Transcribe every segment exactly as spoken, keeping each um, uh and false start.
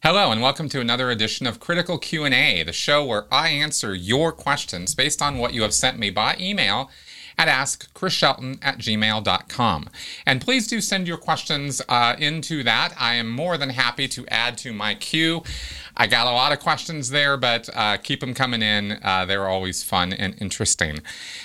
Hello, and welcome to another edition of Critical Q and A, the show where I answer your questions based on what you have sent me by email at ask chris shelton at gmail dot com. And please do send your questions uh, into that. I am more than happy to add to my queue. I got a lot of questions there, but uh, keep them coming in. Uh, they're always fun and interesting.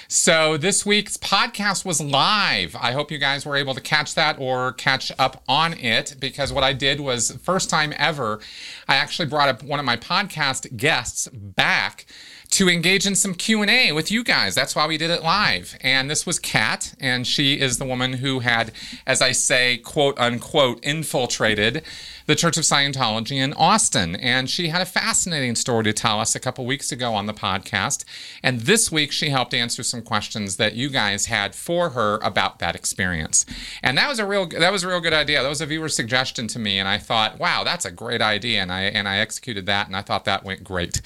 So this week's podcast was live. I hope you guys were able to catch that or catch up on it, because what I did was, first time ever, I actually brought up one of my podcast guests back to engage in some Q and A with you guys. That's why we did it live. And this was Kat, and she is the woman who had, as I say, quote unquote, infiltrated the Church of Scientology in Austin. And she had a fascinating story to tell us a couple weeks ago on the podcast. And this week, she helped answer some questions that you guys had for her about that experience. And that was a real, that was a real good idea. That was a viewer suggestion to me. And I thought, wow, that's a great idea. And I, and I executed that, and I thought that went great.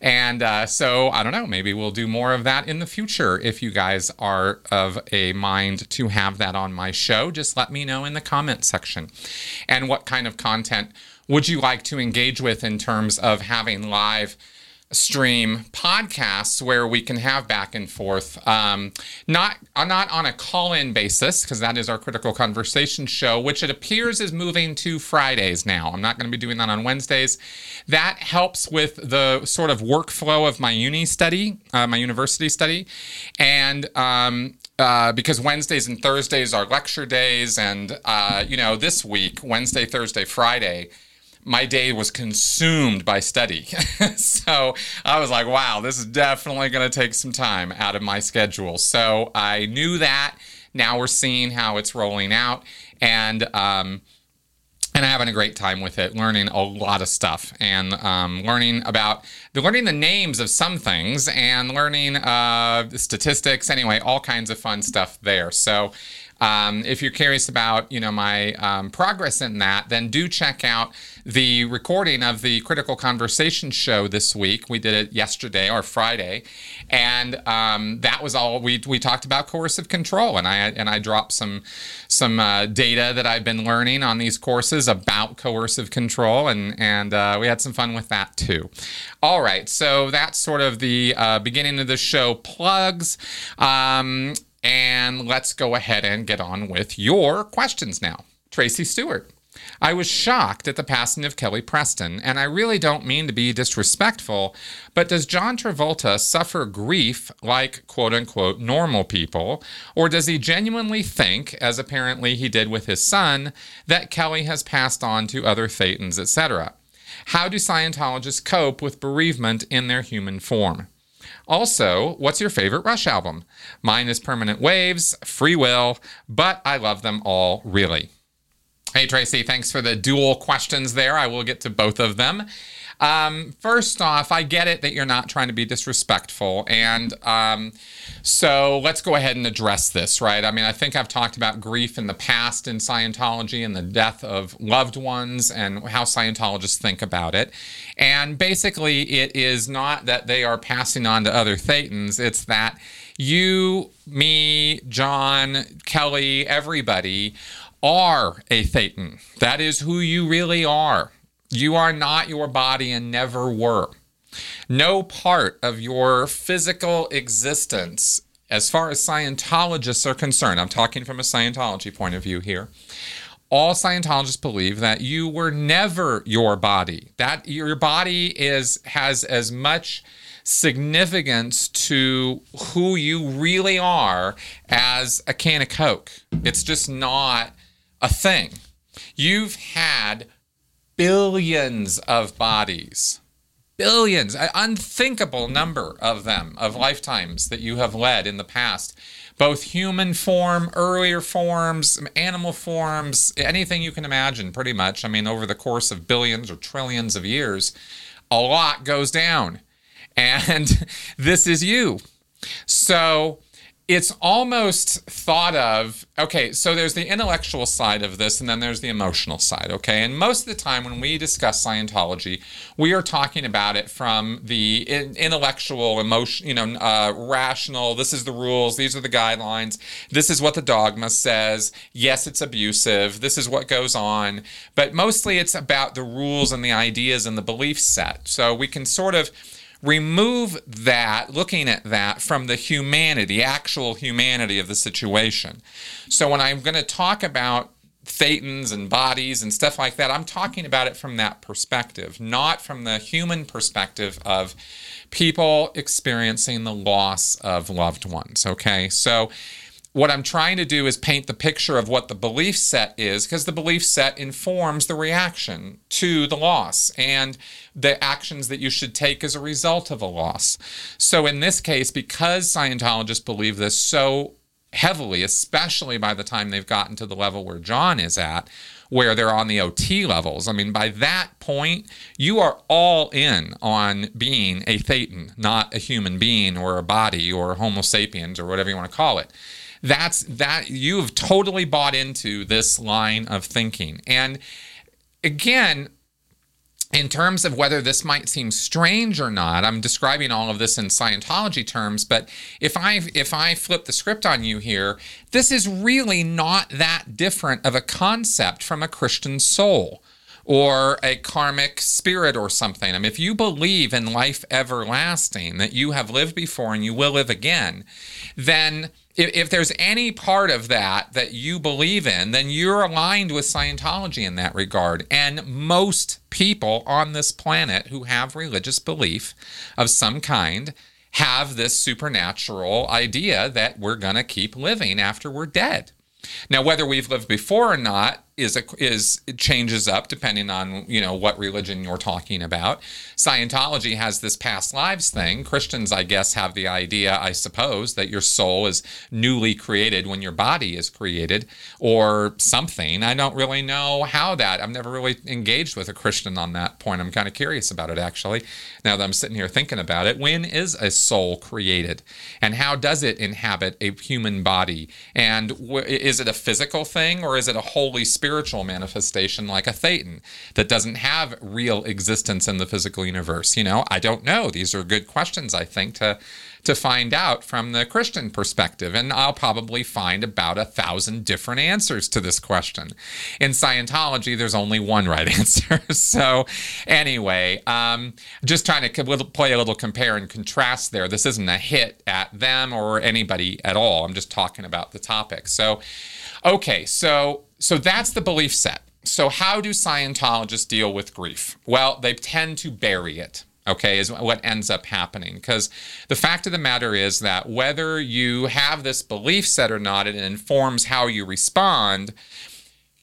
And uh, so So I don't know, maybe we'll do more of that in the future. If you guys are of a mind to have that on my show, just let me know in the comment section. And what kind of content would you like to engage with in terms of having live stream podcasts where we can have back and forth, um, not, not on a call-in basis, because that is our Critical Conversation show, which it appears is moving to Fridays now. I'm not going to be doing that on Wednesdays. That helps with the sort of workflow of my uni study, uh, my university study, and um, uh, because Wednesdays and Thursdays are lecture days, and uh, you know, this week, Wednesday, Thursday, Friday, my day was consumed by study. So I was like, wow, this is definitely going to take some time out of my schedule. So I knew that. Now we're seeing how it's rolling out. And um, and I'm having a great time with it, learning a lot of stuff, and um, learning about, the, learning the names of some things, and learning uh, statistics, anyway, all kinds of fun stuff there. So Um, if you're curious about, you know, my um, progress in that, then do check out the recording of the Critical Conversation show this week. We did it yesterday or Friday, and um, that was all we we talked about coercive control, and I and I dropped some some uh, data that I've been learning on these courses about coercive control, and and uh, we had some fun with that too. All right, so that's sort of the uh, beginning of the show plugs. Um, And let's go ahead and get on with your questions now. Tracy Stewart. I was shocked at the passing of Kelly Preston, and I really don't mean to be disrespectful, but does John Travolta suffer grief like, quote-unquote, normal people, or does he genuinely think, as apparently he did with his son, that Kelly has passed on to other Thetans, et cetera? How do Scientologists cope with bereavement in their human form? Also, what's your favorite Rush album? Mine is Permanent Waves, Free Will, but I love them all, really. Hey, Tracy, thanks for the dual questions there. I will get to both of them. Um, first off, I get it that you're not trying to be disrespectful, and um, so let's go ahead and address this, right? I mean, I think I've talked about grief in the past in Scientology and the death of loved ones and how Scientologists think about it. And basically, it is not that they are passing on to other Thetans, it's that you, me, John, Kelly, everybody are a Thetan. That is who you really are. You are not your body and never were. No part of your physical existence, as far as Scientologists are concerned, I'm talking from a Scientology point of view here, all Scientologists believe that you were never your body. That your body is has as much significance to who you really are as a can of Coke. It's just not a thing. You've had billions of bodies, billions, an unthinkable number of them, of lifetimes that you have led in the past, both human form, earlier forms, animal forms, anything you can imagine, pretty much. I mean, over the course of billions or trillions of years, a lot goes down, and this is you. So it's almost thought of, okay, so there's the intellectual side of this, and then there's the emotional side, okay? And most of the time when we discuss Scientology, we are talking about it from the intellectual, emotion, you know, uh, rational, this is the rules, these are the guidelines, this is what the dogma says, yes, it's abusive, this is what goes on, but mostly it's about the rules and the ideas and the belief set. So we can sort of remove that, looking at that, from the humanity, actual humanity of the situation. So when I'm going to talk about Thetans and bodies and stuff like that, I'm talking about it from that perspective, not from the human perspective of people experiencing the loss of loved ones, okay? So what I'm trying to do is paint the picture of what the belief set is, because the belief set informs the reaction to the loss and the actions that you should take as a result of a loss. So in this case, because Scientologists believe this so heavily, especially by the time they've gotten to the level where John is at, where they're on the O T levels. I mean, by that point, you are all in on being a Thetan, not a human being or a body or Homo sapiens or whatever you want to call it. That's that you've totally bought into this line of thinking. And again, in terms of whether this might seem strange or not, I'm describing all of this in Scientology terms, but if I if I flip the script on you here, this is really not that different of a concept from a Christian soul or a karmic spirit or something. I mean, if you believe in life everlasting, that you have lived before and you will live again, then if, if there's any part of that that you believe in, then you're aligned with Scientology in that regard. And most people on this planet who have religious belief of some kind have this supernatural idea that we're going to keep living after we're dead. Now, whether we've lived before or not is a, is it changes up depending on, you know, what religion you're talking about. Scientology has this past lives thing. Christians, I guess, have the idea, I suppose, that your soul is newly created when your body is created or something. I don't really know how that. I've never really engaged with a Christian on that point. I'm kind of curious about it, actually, now that I'm sitting here thinking about it. When is a soul created? And how does it inhabit a human body? And wh- is it a physical thing or is it a holy spirit? Spiritual manifestation like a Thetan that doesn't have real existence in the physical universe? You know, I don't know. These are good questions, I think, to to find out from the Christian perspective. And I'll probably find about a thousand different answers to this question. In Scientology, there's only one right answer. So anyway, um, just trying to play a little compare and contrast there. This isn't a hit at them or anybody at all. I'm just talking about the topic. So, okay, so So that's the belief set. So how do Scientologists deal with grief? Well, they tend to bury it, okay, is what ends up happening. Because the fact of the matter is that whether you have this belief set or not, it informs how you respond.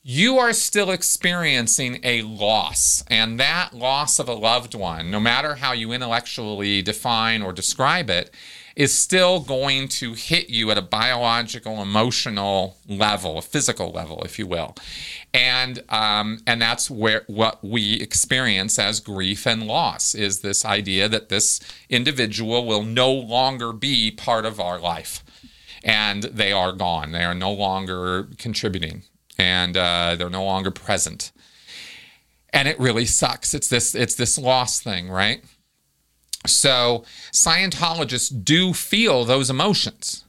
You are still experiencing a loss, and that loss of a loved one, no matter how you intellectually define or describe it, is still going to hit you at a biological, emotional level, a physical level, if you will. And um, and that's where what we experience as grief and loss is this idea that this individual will no longer be part of our life. And they are gone. They are no longer contributing. And uh, they're no longer present. And it really sucks. It's this, it's this loss thing, right? So Scientologists do feel those emotions.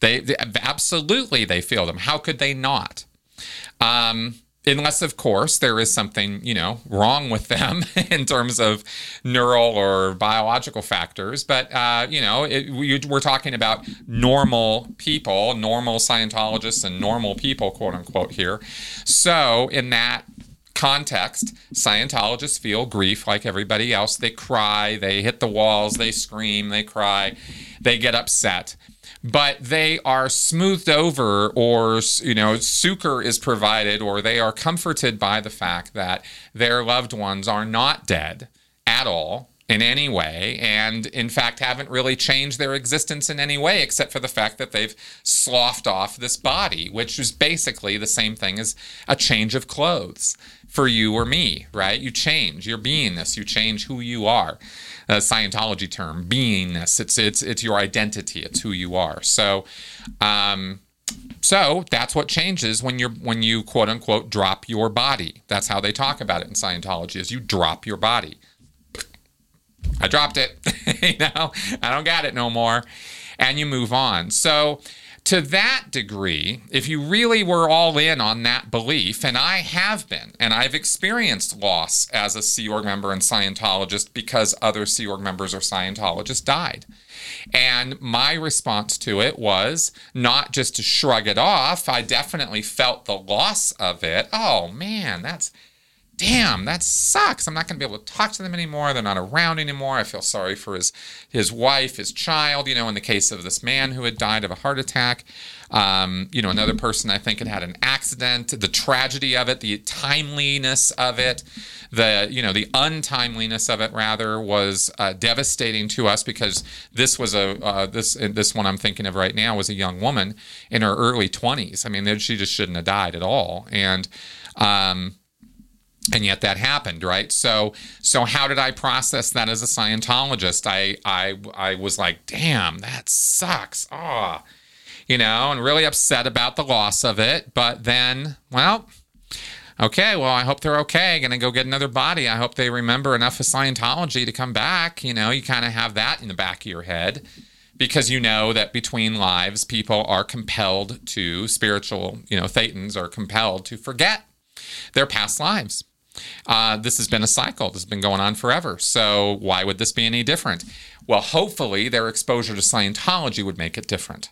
They, they absolutely they feel them. How could they not? Um, unless, of course, there is something, you know, wrong with them in terms of neural or biological factors. But uh, you know, it, we, we're talking about normal people, normal Scientologists, and normal people, quote unquote, here. So in that context, Scientologists feel grief like everybody else. They cry, they hit the walls, they scream, they cry, they get upset. But they are smoothed over, or, you know, succor is provided, or they are comforted by the fact that their loved ones are not dead at all. in any way, and in fact haven't really changed their existence in any way except for the fact that they've sloughed off this body, which is basically the same thing as a change of clothes for you or me, right? You change your beingness, you change who you are. A Scientology term, beingness. It's it's it's your identity. It's who you are. So, um, so that's what changes when you're when you quote unquote drop your body. That's how they talk about it in Scientology: is you drop your body. I dropped it. You know, I don't got it no more, and you move on. So, to that degree, if you really were all in on that belief, and I have been, and I've experienced loss as a Sea Org member and Scientologist because other Sea Org members or Scientologists died. And my response to it was not just to shrug it off. I definitely felt the loss of it. Oh, man, that's... damn, that sucks. I'm not going to be able to talk to them anymore. They're not around anymore. I feel sorry for his his wife, his child. You know, in the case of this man who had died of a heart attack, um, you know, another person I think had had an accident, the tragedy of it, the timeliness of it, the, you know, the untimeliness of it rather was uh, devastating to us because this was a, uh, this this one I'm thinking of right now was a young woman in her early twenties. I mean, she just shouldn't have died at all. And, um, And yet that happened, right? So, so how did I process that as a Scientologist? I, I, I was like, damn, that sucks. Ah, oh, you know, and really upset about the loss of it. But then, well, okay, well, I hope they're okay. Going to go get another body. I hope they remember enough of Scientology to come back. You know, you kind of have that in the back of your head because you know that between lives, people are compelled to spiritual, you know, Thetans are compelled to forget their past lives. Uh, this has been a cycle. This has been going on forever. So why would this be any different? Well, hopefully their exposure to Scientology would make it different.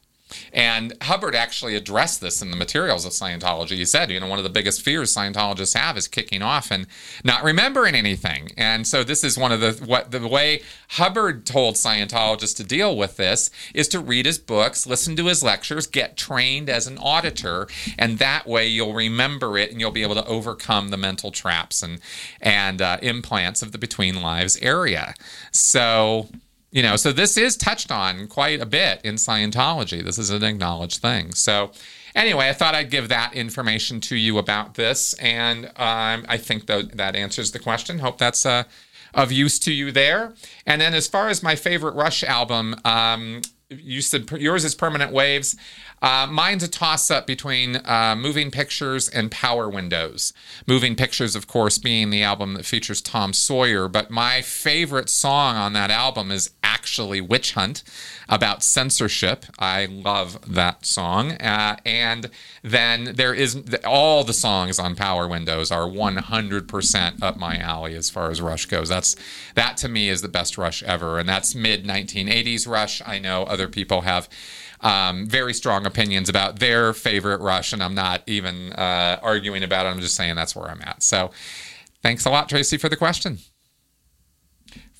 And Hubbard actually addressed this in the materials of Scientology. He said, you know, one of the biggest fears Scientologists have is kicking off and not remembering anything. And so this is one of the, what the way Hubbard told Scientologists to deal with this is to read his books, listen to his lectures, get trained as an auditor. And that way you'll remember it and you'll be able to overcome the mental traps and, and uh, implants of the between lives area. So... you know, so this is touched on quite a bit in Scientology. This is an acknowledged thing. So anyway, I thought I'd give that information to you about this. And um, I think that, that answers the question. Hope that's uh, of use to you there. And then as far as my favorite Rush album, um, you said yours is Permanent Waves. Uh, mine's a toss-up between uh, Moving Pictures and Power Windows. Moving Pictures, of course, being the album that features Tom Sawyer, but my favorite song on that album is actually Witch Hunt, about censorship. I love that song. Uh, and then there is all the songs on Power Windows are one hundred percent up my alley as far as Rush goes. That's that to me is the best Rush ever, and that's mid nineteen eighties Rush. I know other people have Um, very strong opinions about their favorite Rush, and I'm not even uh, arguing about it. I'm just saying that's where I'm at. So thanks a lot, Tracy, for the question.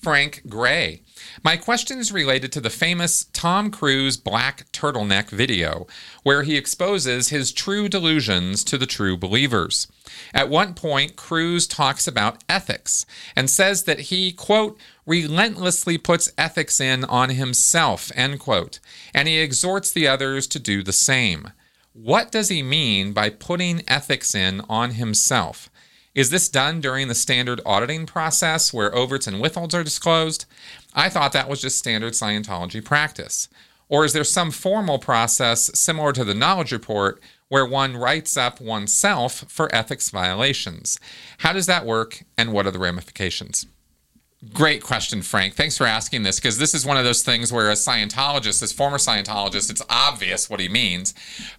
Frank Gray. My question is related to the famous Tom Cruise black turtleneck video, where he exposes his true delusions to the true believers. At one point, Cruise talks about ethics and says that he, quote, relentlessly puts ethics in on himself, end quote, and he exhorts the others to do the same. What does he mean by putting ethics in on himself? Is this done during the standard auditing process where overts and withholds are disclosed? I thought that was just standard Scientology practice. Or is there some formal process similar to the knowledge report where one writes up oneself for ethics violations? How does that work and what are the ramifications? Great question, Frank. Thanks for asking this, because this is one of those things where, as Scientologists, as former Scientologists, it's obvious what he means.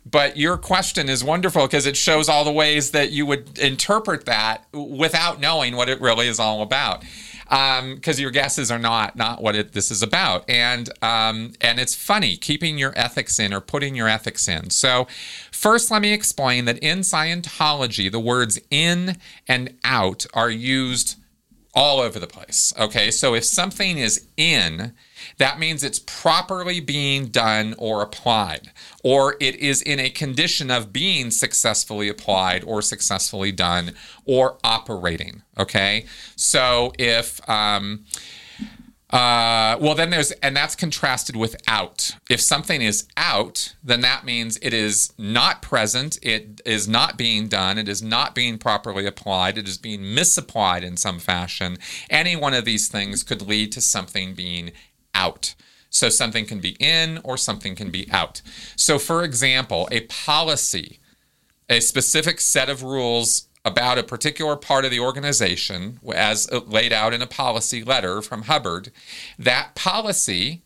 But your question is wonderful because it shows all the ways that you would interpret that without knowing what it really is all about. Because um, your guesses are not not what it, this is about. And um, and it's funny, keeping your ethics in or putting your ethics in. So first, let me explain that in Scientology, the words in and out are used all over the place, okay? So if something is in, that means it's properly being done or applied, or it is in a condition of being successfully applied or successfully done or operating, okay? So if... um Uh, well, then there's, and that's contrasted with out. If something is out, then that means it is not present, it is not being done, it is not being properly applied, it is being misapplied in some fashion. Any one of these things could lead to something being out. So something can be in or something can be out. So for example, a policy, a specific set of rules about a particular part of the organization as laid out in a policy letter from Hubbard, that policy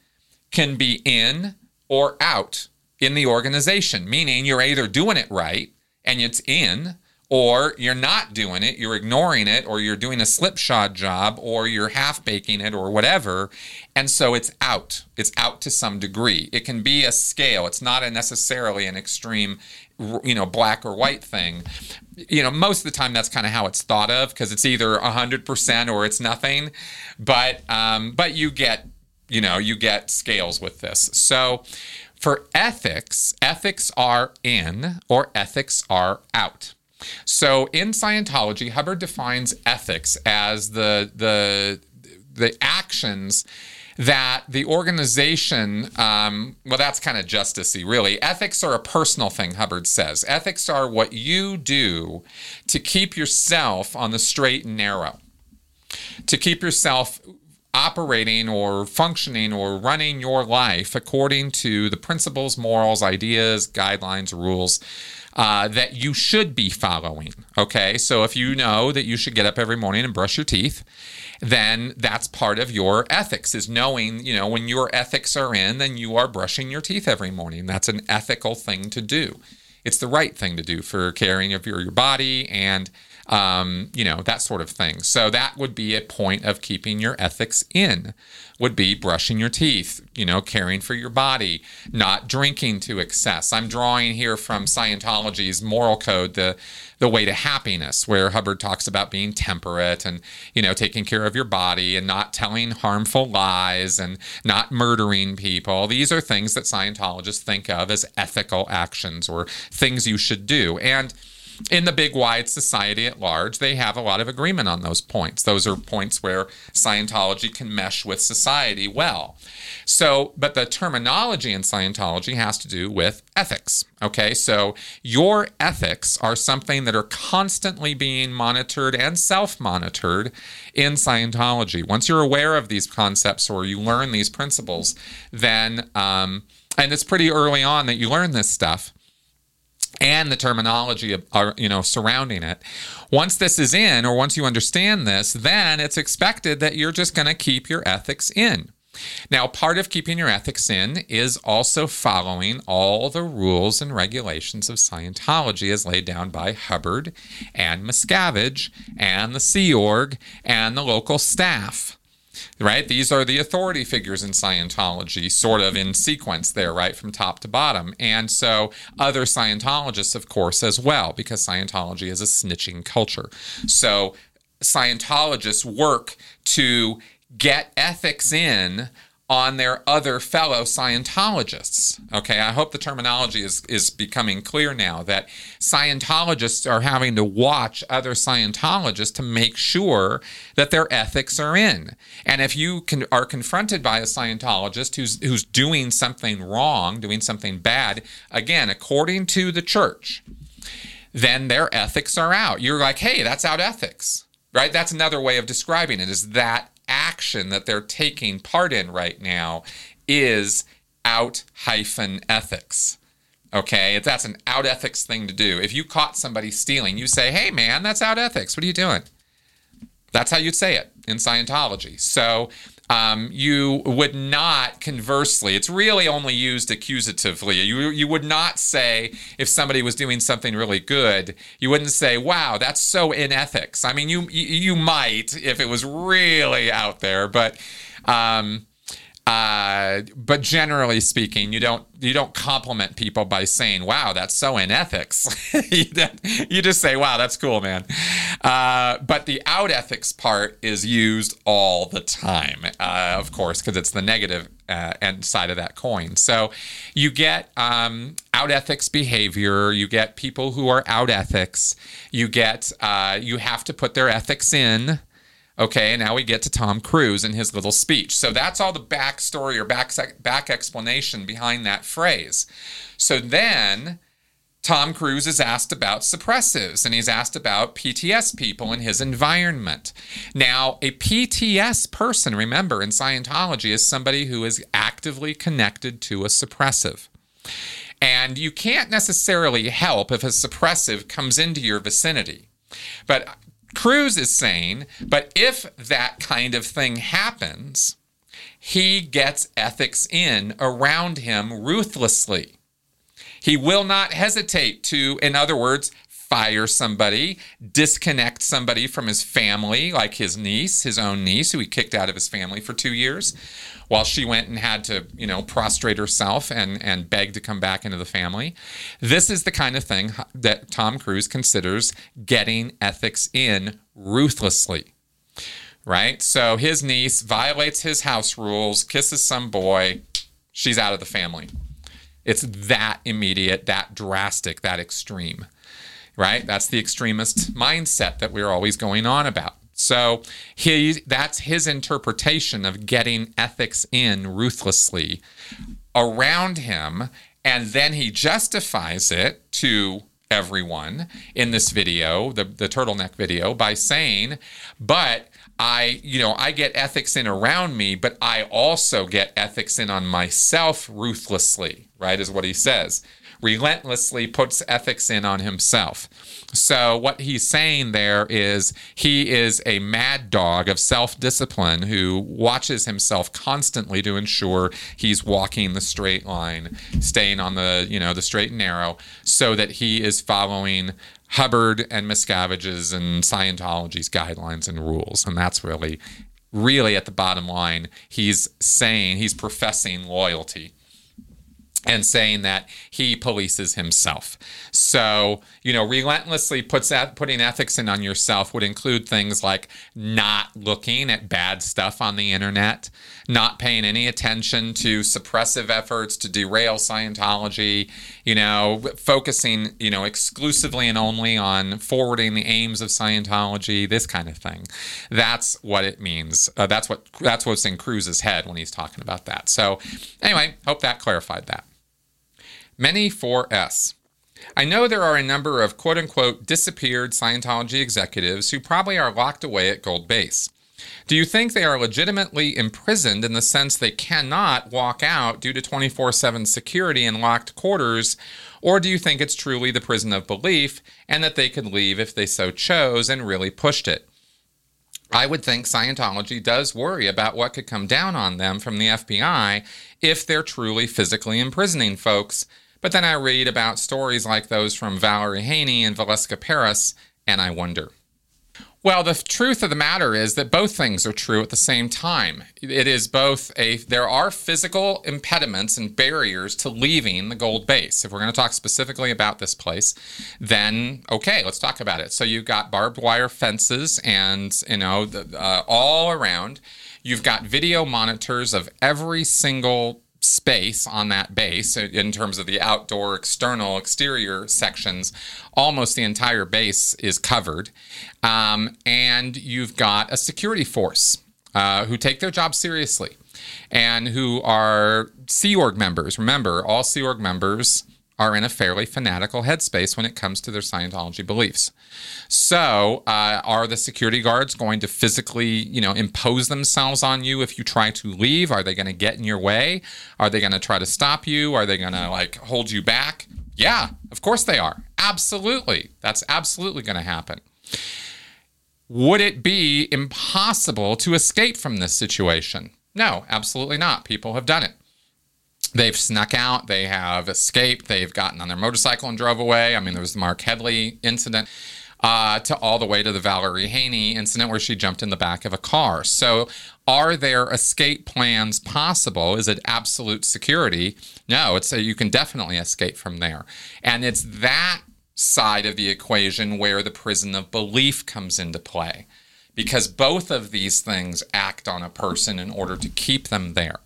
can be in or out in the organization, meaning you're either doing it right and it's in, or you're not doing it, you're ignoring it, or you're doing a slipshod job, or you're half-baking it, or whatever, and so it's out. It's out to some degree. It can be a scale. It's not a necessarily an extreme, you know, black or white thing. You know, most of the time that's kind of how it's thought of, because it's either one hundred percent or it's nothing, but um, but you get, you know, you get scales with this. So for ethics, ethics are in or ethics are out. So in Scientology, Hubbard defines ethics as the the the actions that the organization, um, well, that's kind of justice-y, really. Ethics are a personal thing, Hubbard says. Ethics are what you do to keep yourself on the straight and narrow, to keep yourself operating or functioning or running your life according to the principles, morals, ideas, guidelines, rules, Uh, that you should be following, okay? So if you know that you should get up every morning and brush your teeth, then that's part of your ethics, is knowing, you know, when your ethics are in, then you are brushing your teeth every morning. That's an ethical thing to do. It's the right thing to do for caring of your, your body and, um, you know, that sort of thing. So that would be a point of keeping your ethics in, would be brushing your teeth, you know, caring for your body, not drinking to excess. I'm drawing here from Scientology's moral code, the the Way to Happiness, where Hubbard talks about being temperate and, you know, taking care of your body and not telling harmful lies and not murdering people. These are things that Scientologists think of as ethical actions or things you should do. And in the big wide society at large, they have a lot of agreement on those points. Those are points where Scientology can mesh with society well. So, but the terminology in Scientology has to do with ethics, okay? So your ethics are something that are constantly being monitored and self-monitored in Scientology. Once you're aware of these concepts or you learn these principles, then, um, and it's pretty early on that you learn this stuff, and the terminology of, are, you know, surrounding it. Once this is in, or once you understand this, then it's expected that you're just going to keep your ethics in. Now, part of keeping your ethics in is also following all the rules and regulations of Scientology as laid down by Hubbard and Miscavige and the Sea Org and the local staff. Right? These are the authority figures in Scientology, sort of in sequence there, right, from top to bottom. And so other Scientologists, of course, as well, because Scientology is a snitching culture. So Scientologists work to get ethics in on their other fellow Scientologists. Okay, I hope the terminology is, is becoming clear now, that Scientologists are having to watch other Scientologists to make sure that their ethics are in. And if you can, are confronted by a Scientologist who's who's doing something wrong, doing something bad, again, according to the church, then their ethics are out. You're like, hey, that's out ethics, right? That's another way of describing it, is that action that they're taking part in right now is out hyphen ethics. Okay, that's an out ethics thing to do. If you caught somebody stealing, you say, hey man, that's out ethics. What are you doing? That's how you'd say it in Scientology. So um, you would not, conversely, it's really only used accusatively. You, you would not say, if somebody was doing something really good, you wouldn't say, wow, that's so in ethics. I mean, you, you might if it was really out there, but, um, uh, but generally speaking, you don't, you don't compliment people by saying, wow, that's so in ethics. You just say, wow, that's cool, man. Uh, but the out ethics part is used all the time, uh, of course, because it's the negative uh, end side of that coin. So you get um, out ethics behavior. You get people who are out ethics. You get, uh, you have to put their ethics in. Okay, and now we get to Tom Cruise and his little speech. So that's all the backstory or back back explanation behind that phrase. So then Tom Cruise is asked about suppressives, and he's asked about P T S people in his environment. Now, a P T S person, remember, in Scientology is somebody who is actively connected to a suppressive. And you can't necessarily help if a suppressive comes into your vicinity. But Cruise is saying, but if that kind of thing happens, he gets ethics in around him ruthlessly. He will not hesitate to, in other words, fire somebody, disconnect somebody from his family, like his niece, his own niece, who he kicked out of his family for two years while she went and had to, you know, prostrate herself and, and beg to come back into the family. This is the kind of thing that Tom Cruise considers getting ethics in ruthlessly, right? So his niece violates his house rules, kisses some boy, she's out of the family. It's that immediate, that drastic, that extreme. Right? That's the extremist mindset that we're always going on about. So he, that's his interpretation of getting ethics in ruthlessly around him, and then he justifies it to everyone in this video, the, the turtleneck video, by saying, but I, you know, I get ethics in around me, but I also get ethics in on myself ruthlessly, right, is what he says. Relentlessly puts ethics in on himself. So what he's saying there is he is a mad dog of self-discipline who watches himself constantly to ensure he's walking the straight line, staying on the, you know, the straight and narrow, so that he is following Hubbard and Miscavige's and Scientology's guidelines and rules. And that's really, really at the bottom line, he's saying, he's professing loyalty and saying that he polices himself. So, you know, relentlessly puts that, putting ethics in on yourself would include things like not looking at bad stuff on the internet, not paying any attention to suppressive efforts to derail Scientology, you know, focusing, you know, exclusively and only on forwarding the aims of Scientology, this kind of thing. That's what it means. Uh, that's what that's what's in Cruz's head when he's talking about that. So anyway, hope that clarified that. Many four S. I know there are a number of quote-unquote disappeared Scientology executives who probably are locked away at Gold Base. Do you think they are legitimately imprisoned in the sense they cannot walk out due to twenty-four seven security and locked quarters, or do you think it's truly the prison of belief and that they could leave if they so chose and really pushed it? I would think Scientology does worry about what could come down on them from the F B I if they're truly physically imprisoning folks. But then I read about stories like those from Valerie Haney and Valeska Paris, and I wonder. Well, the truth of the matter is that both things are true at the same time. It is both a, there are physical impediments and barriers to leaving the Gold Base. If we're going to talk specifically about this place, then okay, let's talk about it. So you've got barbed wire fences and, you know, the, uh, all around. You've got video monitors of every single space on that base in terms of the outdoor, external, exterior sections. Almost the entire base is covered. Um, and you've got a security force uh, who take their job seriously and who are Sea Org members. Remember, all Sea Org members are in a fairly fanatical headspace when it comes to their Scientology beliefs. So uh, are the security guards going to physically, you know, impose themselves on you if you try to leave? Are they going to get in your way? Are they going to try to stop you? Are they going to, like, hold you back? Yeah, of course they are. Absolutely. That's absolutely going to happen. Would it be impossible to escape from this situation? No, absolutely not. People have done it. They've snuck out, they have escaped, they've gotten on their motorcycle and drove away. I mean, there was the Mark Headley incident uh, to all the way to the Valerie Haney incident where she jumped in the back of a car. So are there escape plans possible? Is it absolute security? No, it's a, you can definitely escape from there. And it's that side of the equation where the prison of belief comes into play, because both of these things act on a person in order to keep them there.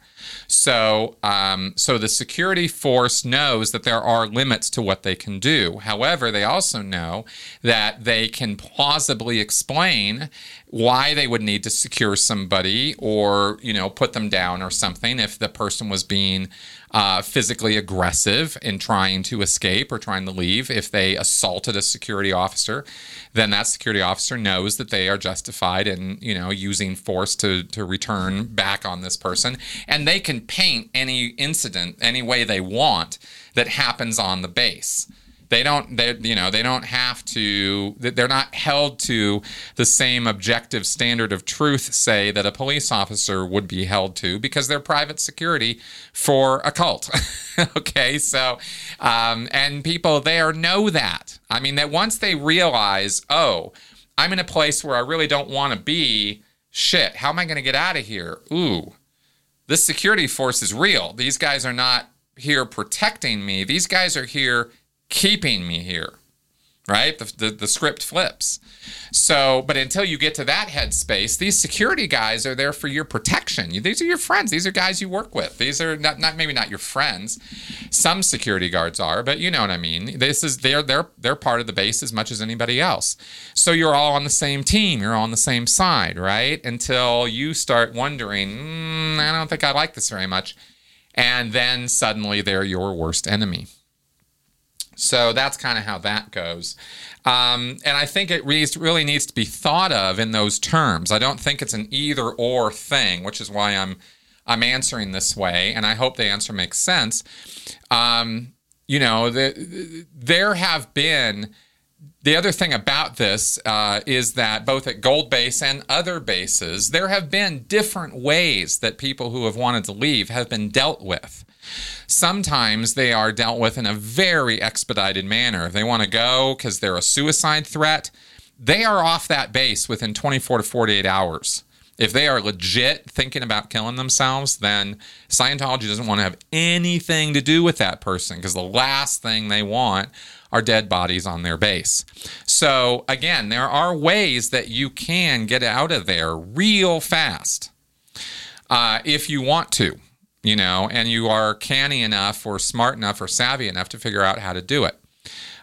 So, um, so the security force knows that there are limits to what they can do. However, they also know that they can plausibly explain why they would need to secure somebody or, you know, put them down or something if the person was being uh, physically aggressive in trying to escape or trying to leave. If they assaulted a security officer, then that security officer knows that they are justified in, you know, using force to, to return back on this person. And they can paint any incident any way they want that happens on the base. They don't, they, you know, they don't have to, they're not held to the same objective standard of truth, say, that a police officer would be held to, because they're private security for a cult. Okay, so, um, and people there know that. I mean, that once they realize, oh, I'm in a place where I really don't want to be, shit, how am I going to get out of here? Ooh, this security force is real. These guys are not here protecting me. These guys are here keeping me here, right? The, the the script flips. So, but until you get to that headspace, these security guys are there for your protection. These are your friends. These are guys you work with. These are not, not maybe not your friends. Some security guards are, but you know what I mean. This is they're they're they're part of the base as much as anybody else. So you're all on the same team. You're all on the same side, right? Until you start wondering, mm, I don't think I like this very much, and then suddenly they're your worst enemy. So that's kind of how that goes. Um, and I think it re- really needs to be thought of in those terms. I don't think it's an either-or thing, which is why I'm I'm answering this way, and I hope the answer makes sense. Um, you know, the, there have been... The other thing about this uh, is that both at Gold Base and other bases, there have been different ways that people who have wanted to leave have been dealt with. Sometimes they are dealt with in a very expedited manner. If they want to go because they're a suicide threat, they are off that base within twenty-four to forty-eight hours. If they are legit thinking about killing themselves, then Scientology doesn't want to have anything to do with that person, because the last thing they want are dead bodies on their base. So again, there are ways that you can get out of there real fast uh, if you want to, you know, and you are canny enough or smart enough or savvy enough to figure out how to do it.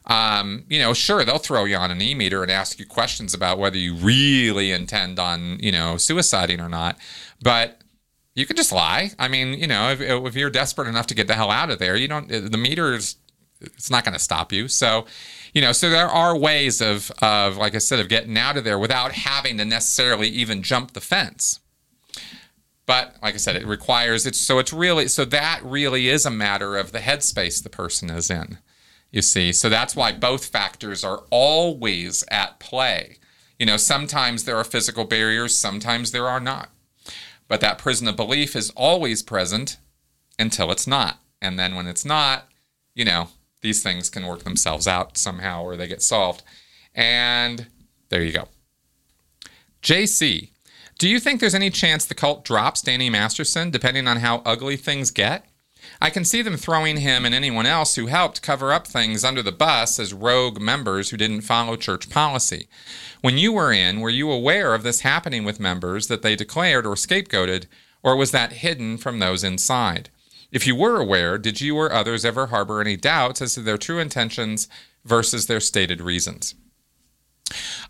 Um, you know, sure, they'll throw you on an e-meter and ask you questions about whether you really intend on, you know, suiciding or not, but you can just lie. I mean, you know, if, if you're desperate enough to get the hell out of there, you don't, the meter is, it's not going to stop you. So, you know, so there are ways of, of, like I said, of getting out of there without having to necessarily even jump the fence. But like I said, it requires it. So it's really, so that really is a matter of the headspace the person is in, you see. So that's why both factors are always at play. You know, sometimes there are physical barriers, sometimes there are not. But that prison of belief is always present until it's not. And then when it's not, you know, these things can work themselves out somehow, or they get solved. And there you go. J C, do you think there's any chance the cult drops Danny Masterson, depending on how ugly things get? I can see them throwing him and anyone else who helped cover up things under the bus as rogue members who didn't follow church policy. When you were in, were you aware of this happening with members that they declared or scapegoated, or was that hidden from those inside? If you were aware, did you or others ever harbor any doubts as to their true intentions versus their stated reasons?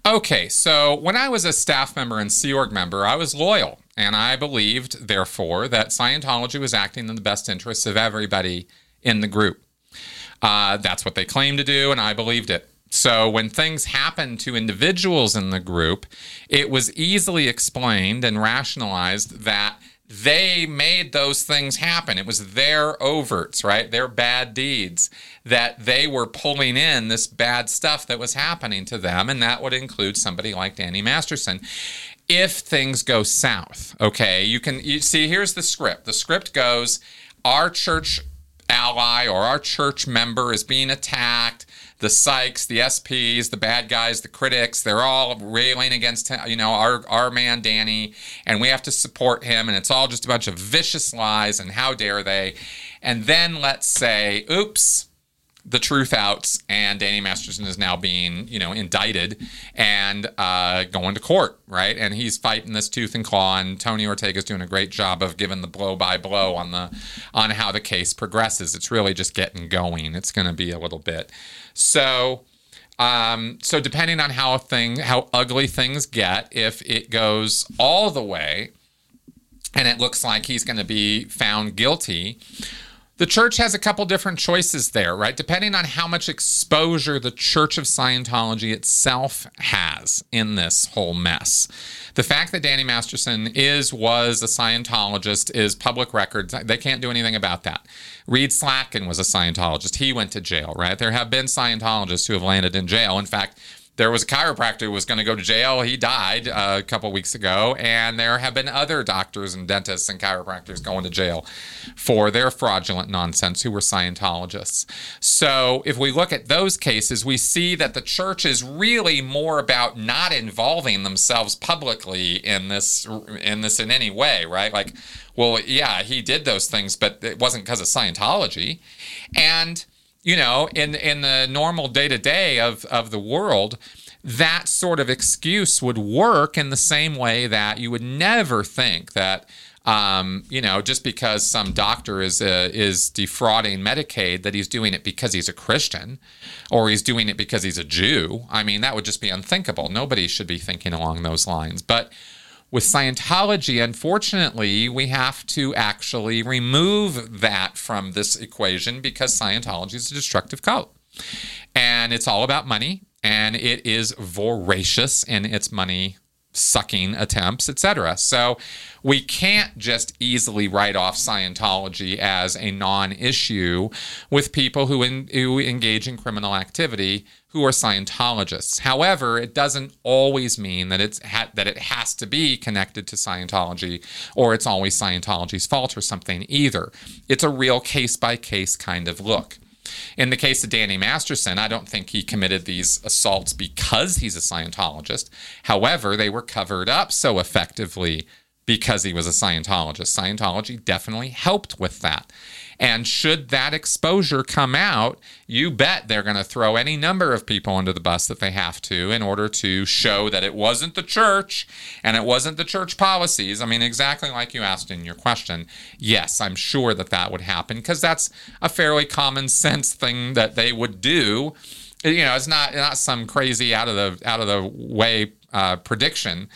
Okay, so when I was a staff member and Sea Org member, I was loyal, and I believed, therefore, that Scientology was acting in the best interests of everybody in the group. Uh, that's what they claimed to do, and I believed it. So when things happened to individuals in the group, it was easily explained and rationalized that they made those things happen. It was their overts, right? Their bad deeds, that they were pulling in this bad stuff that was happening to them, and that would include somebody like Danny Masterson. If things go south, okay, you can you see here's the script. The script goes, our church ally or our church member is being attacked. The psychs, the S Ps, the bad guys, the critics, they're all railing against, you know, our, our man Danny, and we have to support him, and it's all just a bunch of vicious lies, and how dare they. And then let's say, oops, the truth out, and Danny Masterson is now being, you know, indicted and uh, going to court, right? And he's fighting this tooth and claw, and Tony Ortega's doing a great job of giving the blow by blow on the on how the case progresses. It's really just getting going. It's going to be a little bit. So, um, so depending on how a thing, how ugly things get, if it goes all the way, and it looks like he's going to be found guilty. The church has a couple different choices there, right? Depending on how much exposure the Church of Scientology itself has in this whole mess. The fact that Danny Masterson is, was a Scientologist is public record. They can't do anything about that. Reed Slatkin was a Scientologist. He went to jail, right? There have been Scientologists who have landed in jail. In fact, there was a chiropractor who was going to go to jail. He died uh, a couple weeks ago. And there have been other doctors and dentists and chiropractors going to jail for their fraudulent nonsense who were Scientologists. So if we look at those cases, we see that the church is really more about not involving themselves publicly in this in this in any way, right? Like, well, yeah, he did those things, but it wasn't because of Scientology. And you know, in in the normal day-to-day of, of the world, that sort of excuse would work in the same way that you would never think that, um, you know, just because some doctor is uh, is defrauding Medicaid, that he's doing it because he's a Christian or he's doing it because he's a Jew. I mean, that would just be unthinkable. Nobody should be thinking along those lines. But with Scientology, unfortunately, we have to actually remove that from this equation because Scientology is a destructive cult. And it's all about money, and it is voracious in its money-sucking attempts, et cetera. So we can't just easily write off Scientology as a non-issue with people who, in, who engage in criminal activity who are Scientologists. However, it doesn't always mean that it's ha- that it has to be connected to Scientology or it's always Scientology's fault or something either. It's a real case-by-case kind of look. In the case of Danny Masterson, I don't think he committed these assaults because he's a Scientologist. However, they were covered up so effectively because he was a Scientologist. Scientology definitely helped with that. And should that exposure come out, you bet they're going to throw any number of people under the bus that they have to in order to show that it wasn't the church and it wasn't the church policies. I mean, exactly like you asked in your question. Yes, I'm sure that that would happen because that's a fairly common sense thing that they would do. You know, it's not not some crazy out of the out of the way uh, prediction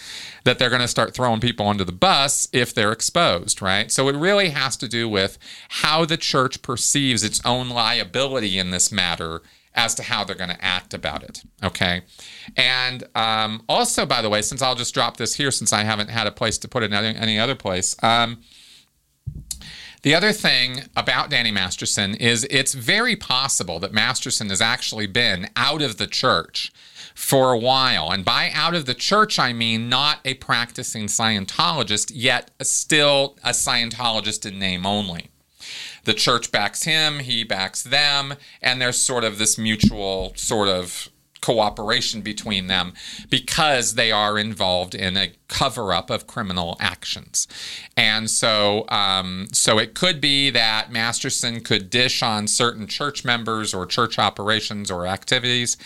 that they're going to start throwing people under the bus if they're exposed, right? So it really has to do with how the church perceives its own liability in this matter as to how they're going to act about it, okay? And um, also, by the way, since I'll just drop this here since I haven't had a place to put it in any other place, um, the other thing about Danny Masterson is it's very possible that Masterson has actually been out of the church for a while. And by out of the church, I mean not a practicing Scientologist, yet still a Scientologist in name only. The church backs him, he backs them, and there's sort of this mutual sort of cooperation between them because they are involved in a cover-up of criminal actions. And so um, so it could be that Masterson could dish on certain church members or church operations or activities,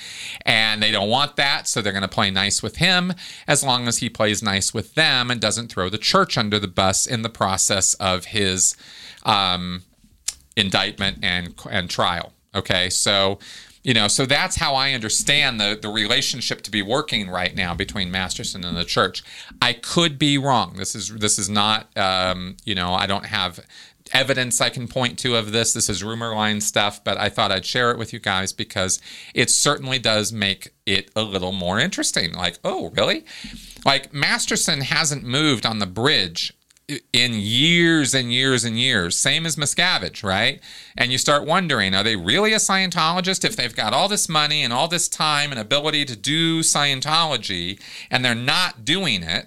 and they don't want that, so they're going to play nice with him as long as he plays nice with them and doesn't throw the church under the bus in the process of his um, indictment and, and trial. Okay, so You know, so that's how I understand the, the relationship to be working right now between Masterson and the church. I could be wrong. This is this is not, um, you know, I don't have evidence I can point to of this. This is rumor line stuff, but I thought I'd share it with you guys because it certainly does make it a little more interesting. Like, oh, really? Like, Masterson hasn't moved on the bridge in years and years and years, same as Miscavige, right? And you start wondering, are they really a Scientologist if they've got all this money and all this time and ability to do Scientology and they're not doing it?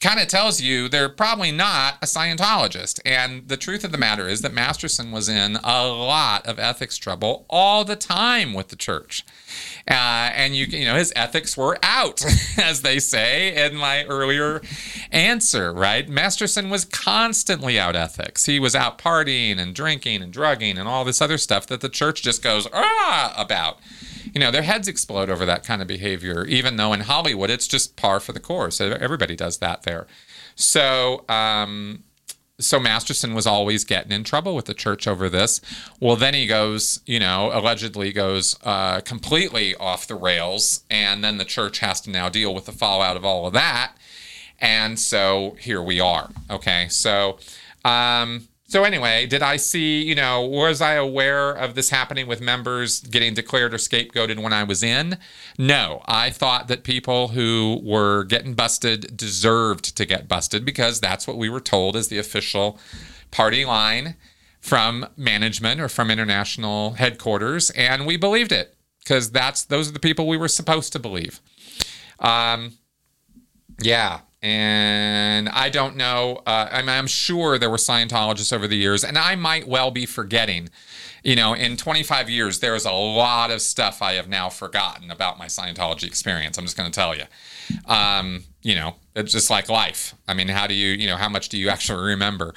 kind of tells you they're probably not a Scientologist. And the truth of the matter is that Masterson was in a lot of ethics trouble all the time with the church. Uh, and, you you know, his ethics were out, as they say in my earlier answer, right? Masterson was constantly out ethics. He was out partying and drinking and drugging and all this other stuff that the church just goes, ah, about. You know, their heads explode over that kind of behavior, even though in Hollywood it's just par for the course. Everybody does that there. So um, so Masterson was always getting in trouble with the church over this. Well, then he goes, you know, allegedly goes uh, completely off the rails, and then the church has to now deal with the fallout of all of that. And so here we are. Okay, so... Um, So anyway, did I see, you know, was I aware of this happening with members getting declared or scapegoated when I was in? No. I thought that people who were getting busted deserved to get busted because that's what we were told is the official party line from management or from international headquarters. And we believed it because that's those are the people we were supposed to believe. Um, yeah. And I don't know, uh, I'm, I'm sure there were Scientologists over the years, and I might well be forgetting. You know, in twenty-five years, there is a lot of stuff I have now forgotten about my Scientology experience. I'm just going to tell you. Um, you know, it's just like life. I mean, how do you, you know, how much do you actually remember?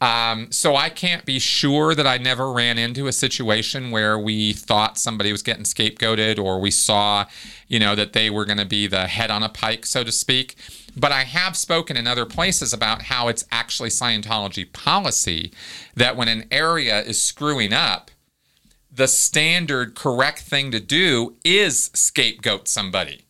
Um, so I can't be sure that I never ran into a situation where we thought somebody was getting scapegoated or we saw, you know, that they were going to be the head on a pike, so to speak. But I have spoken in other places about how it's actually Scientology policy that when an area is screwing up, the standard correct thing to do is scapegoat somebody.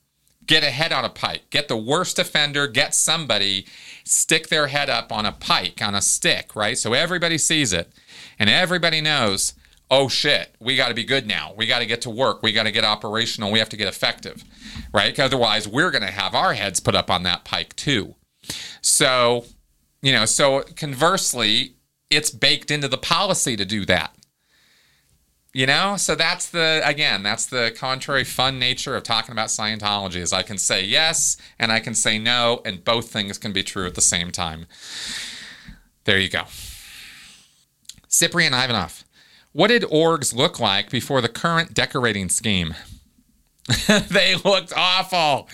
Get a head on a pike. Get the worst offender. Get somebody. Stick their head up on a pike, on a stick, right? So everybody sees it and everybody knows, oh, shit, we got to be good now. We got to get to work. We got to get operational. We have to get effective, right? Otherwise, we're going to have our heads put up on that pike, too. So, you know, so conversely, it's baked into the policy to do that, you know? So that's the, again, that's the contrary fun nature of talking about Scientology is I can say yes and I can say no, and both things can be true at the same time. There you go. Cyprian Ivanov. What did orgs look like before the current decorating scheme? They looked awful.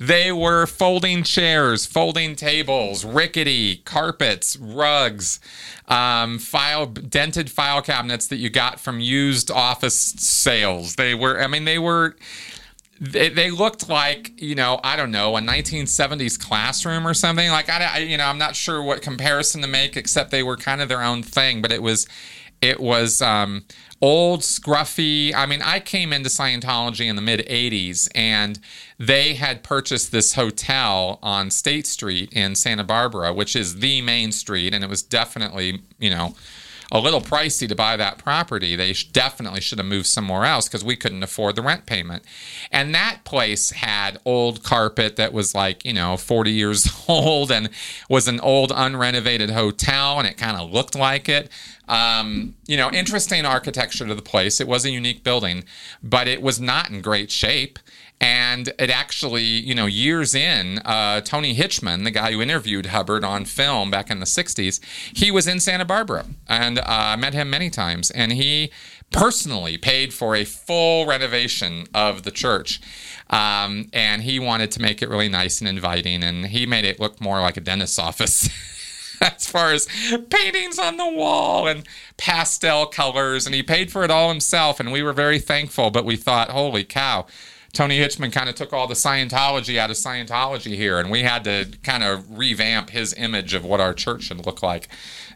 They were folding chairs, folding tables, rickety carpets, rugs, um, file dented file cabinets that you got from used office sales. They were, I mean, they were, they, they looked like, you know, I don't know, a nineteen seventies classroom or something. Like, I, I, you know, I'm not sure what comparison to make, except they were kind of their own thing, but it was, It was um, old, scruffy. I mean, I came into Scientology in the mid eighties, and they had purchased this hotel on State Street in Santa Barbara, which is the main street, and it was definitely, you know, a little pricey to buy that property. They definitely should have moved somewhere else because we couldn't afford the rent payment. And that place had old carpet that was like, you know, forty years old and was an old unrenovated hotel, and it kind of looked like it. Um, you know, interesting architecture to the place. It was a unique building, but it was not in great shape. And it actually, you know, years in, uh, Tony Hitchman, the guy who interviewed Hubbard on film back in the sixties, he was in Santa Barbara, and I uh, met him many times. And he personally paid for a full renovation of the church. Um, and he wanted to make it really nice and inviting, and he made it look more like a dentist's office. As far as paintings on the wall and pastel colors, and he paid for it all himself, and we were very thankful, but we thought, holy cow, Tony Hitchman kind of took all the Scientology out of Scientology here, and we had to kind of revamp his image of what our church should look like.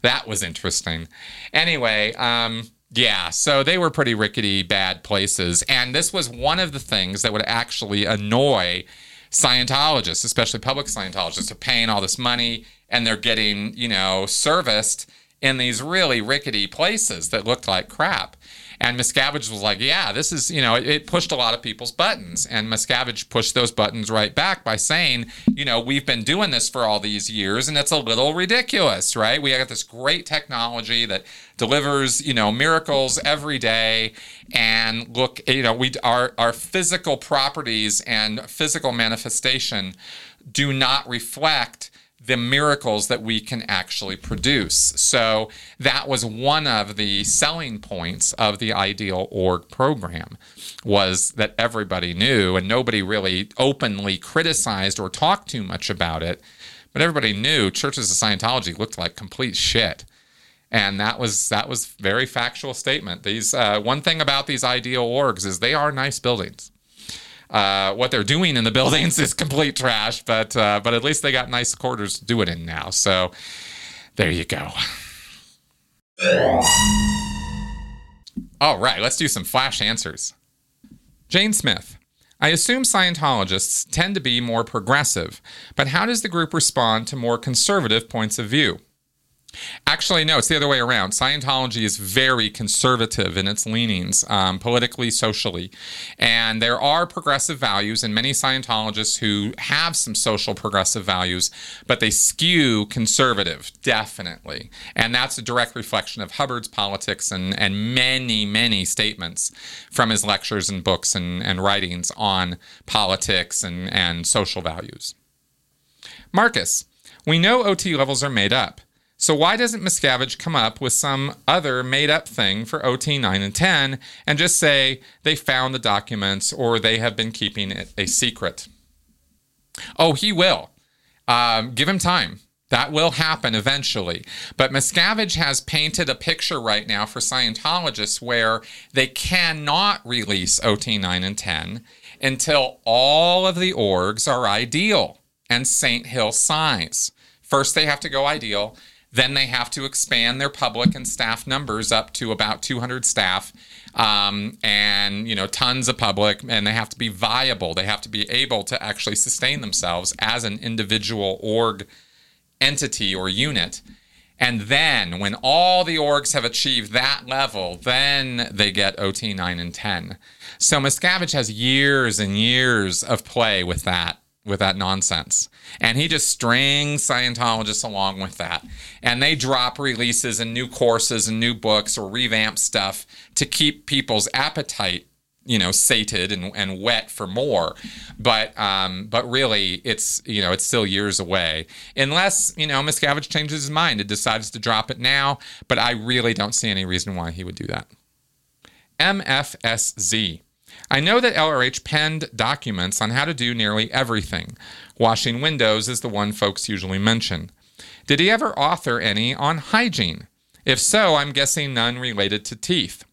That was interesting. Anyway, um, yeah, so they were pretty rickety, bad places, and this was one of the things that would actually annoy Scientologists, especially public Scientologists, are paying all this money, and they're getting, you know, serviced in these really rickety places that looked like crap. And Miscavige was like, yeah, this is, you know, it, it pushed a lot of people's buttons. And Miscavige pushed those buttons right back by saying, you know, we've been doing this for all these years, and it's a little ridiculous, right? We have this great technology that delivers, you know, miracles every day. And look, you know, we our, our physical properties and physical manifestation do not reflect the miracles that we can actually produce. So that was one of the selling points of the Ideal Org program, was that everybody knew, and nobody really openly criticized or talked too much about it, but everybody knew Churches of Scientology looked like complete shit. And that was that was very factual statement. These uh, one thing about these Ideal Orgs is they are nice buildings. Uh, what they're doing in the buildings is complete trash, but uh, but at least they got nice quarters to do it in now. So there you go. All right, let's do some flash answers. Jane Smith. I assume Scientologists tend to be more progressive, but how does the group respond to more conservative points of view? Actually, no, it's the other way around. Scientology is very conservative in its leanings, um, politically, socially. And there are progressive values, and many Scientologists who have some social progressive values, but they skew conservative, definitely. And that's a direct reflection of Hubbard's politics and, and many, many statements from his lectures and books and, and writings on politics and, and social values. Marcus, we know O T levels are made up. So why doesn't Miscavige come up with some other made-up thing for O T nine and ten and just say they found the documents or they have been keeping it a secret? Oh, he will. Um, give him time. That will happen eventually. But Miscavige has painted a picture right now for Scientologists where they cannot release O T nine and ten until all of the orgs are ideal and Saint Hill size. First, they have to go ideal. Then they have to expand their public and staff numbers up to about two hundred staff, um, and, you know, tons of public, and they have to be viable. They have to be able to actually sustain themselves as an individual org entity or unit. And then when all the orgs have achieved that level, then they get O T nine and ten. So Miscavige has years and years of play with that. with that nonsense. And he just strings Scientologists along with that. And they drop releases and new courses and new books or revamp stuff to keep people's appetite, you know, sated and, and wet for more. But um, but really, it's, you know, it's still years away. Unless, you know, Miscavige changes his mind and decides to drop it now. But I really don't see any reason why he would do that. M F S Z. I know that L R H penned documents on how to do nearly everything. Washing windows is the one folks usually mention. Did he ever author any on hygiene? If so, I'm guessing none related to teeth.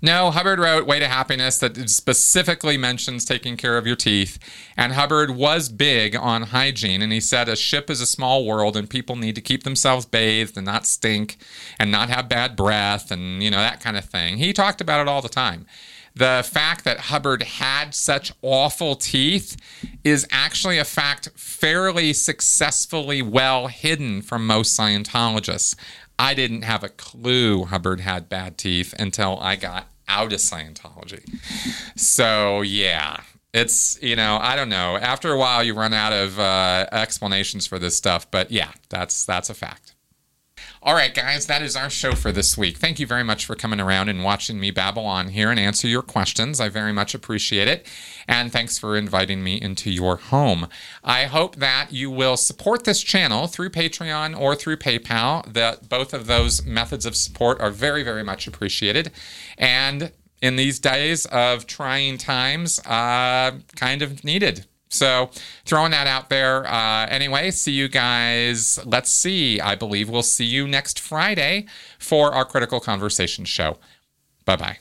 No, Hubbard wrote Way to Happiness that specifically mentions taking care of your teeth, and Hubbard was big on hygiene, and he said a ship is a small world and people need to keep themselves bathed and not stink and not have bad breath and, you know, that kind of thing. He talked about it all the time. The fact that Hubbard had such awful teeth is actually a fact fairly successfully well hidden from most Scientologists. I didn't have a clue Hubbard had bad teeth until I got out of Scientology. So, yeah, it's, you know, I don't know. After a while, you run out of uh, explanations for this stuff. But, yeah, that's that's a fact. All right, guys, that is our show for this week. Thank you very much for coming around and watching me babble on here and answer your questions. I very much appreciate it. And thanks for inviting me into your home. I hope that you will support this channel through Patreon or through PayPal. That both of those methods of support are very, very much appreciated. And in these days of trying times, uh, kind of needed. So throwing that out there. Uh, anyway, see you guys. Let's see. I believe we'll see you next Friday for our Critical Conversation show. Bye-bye.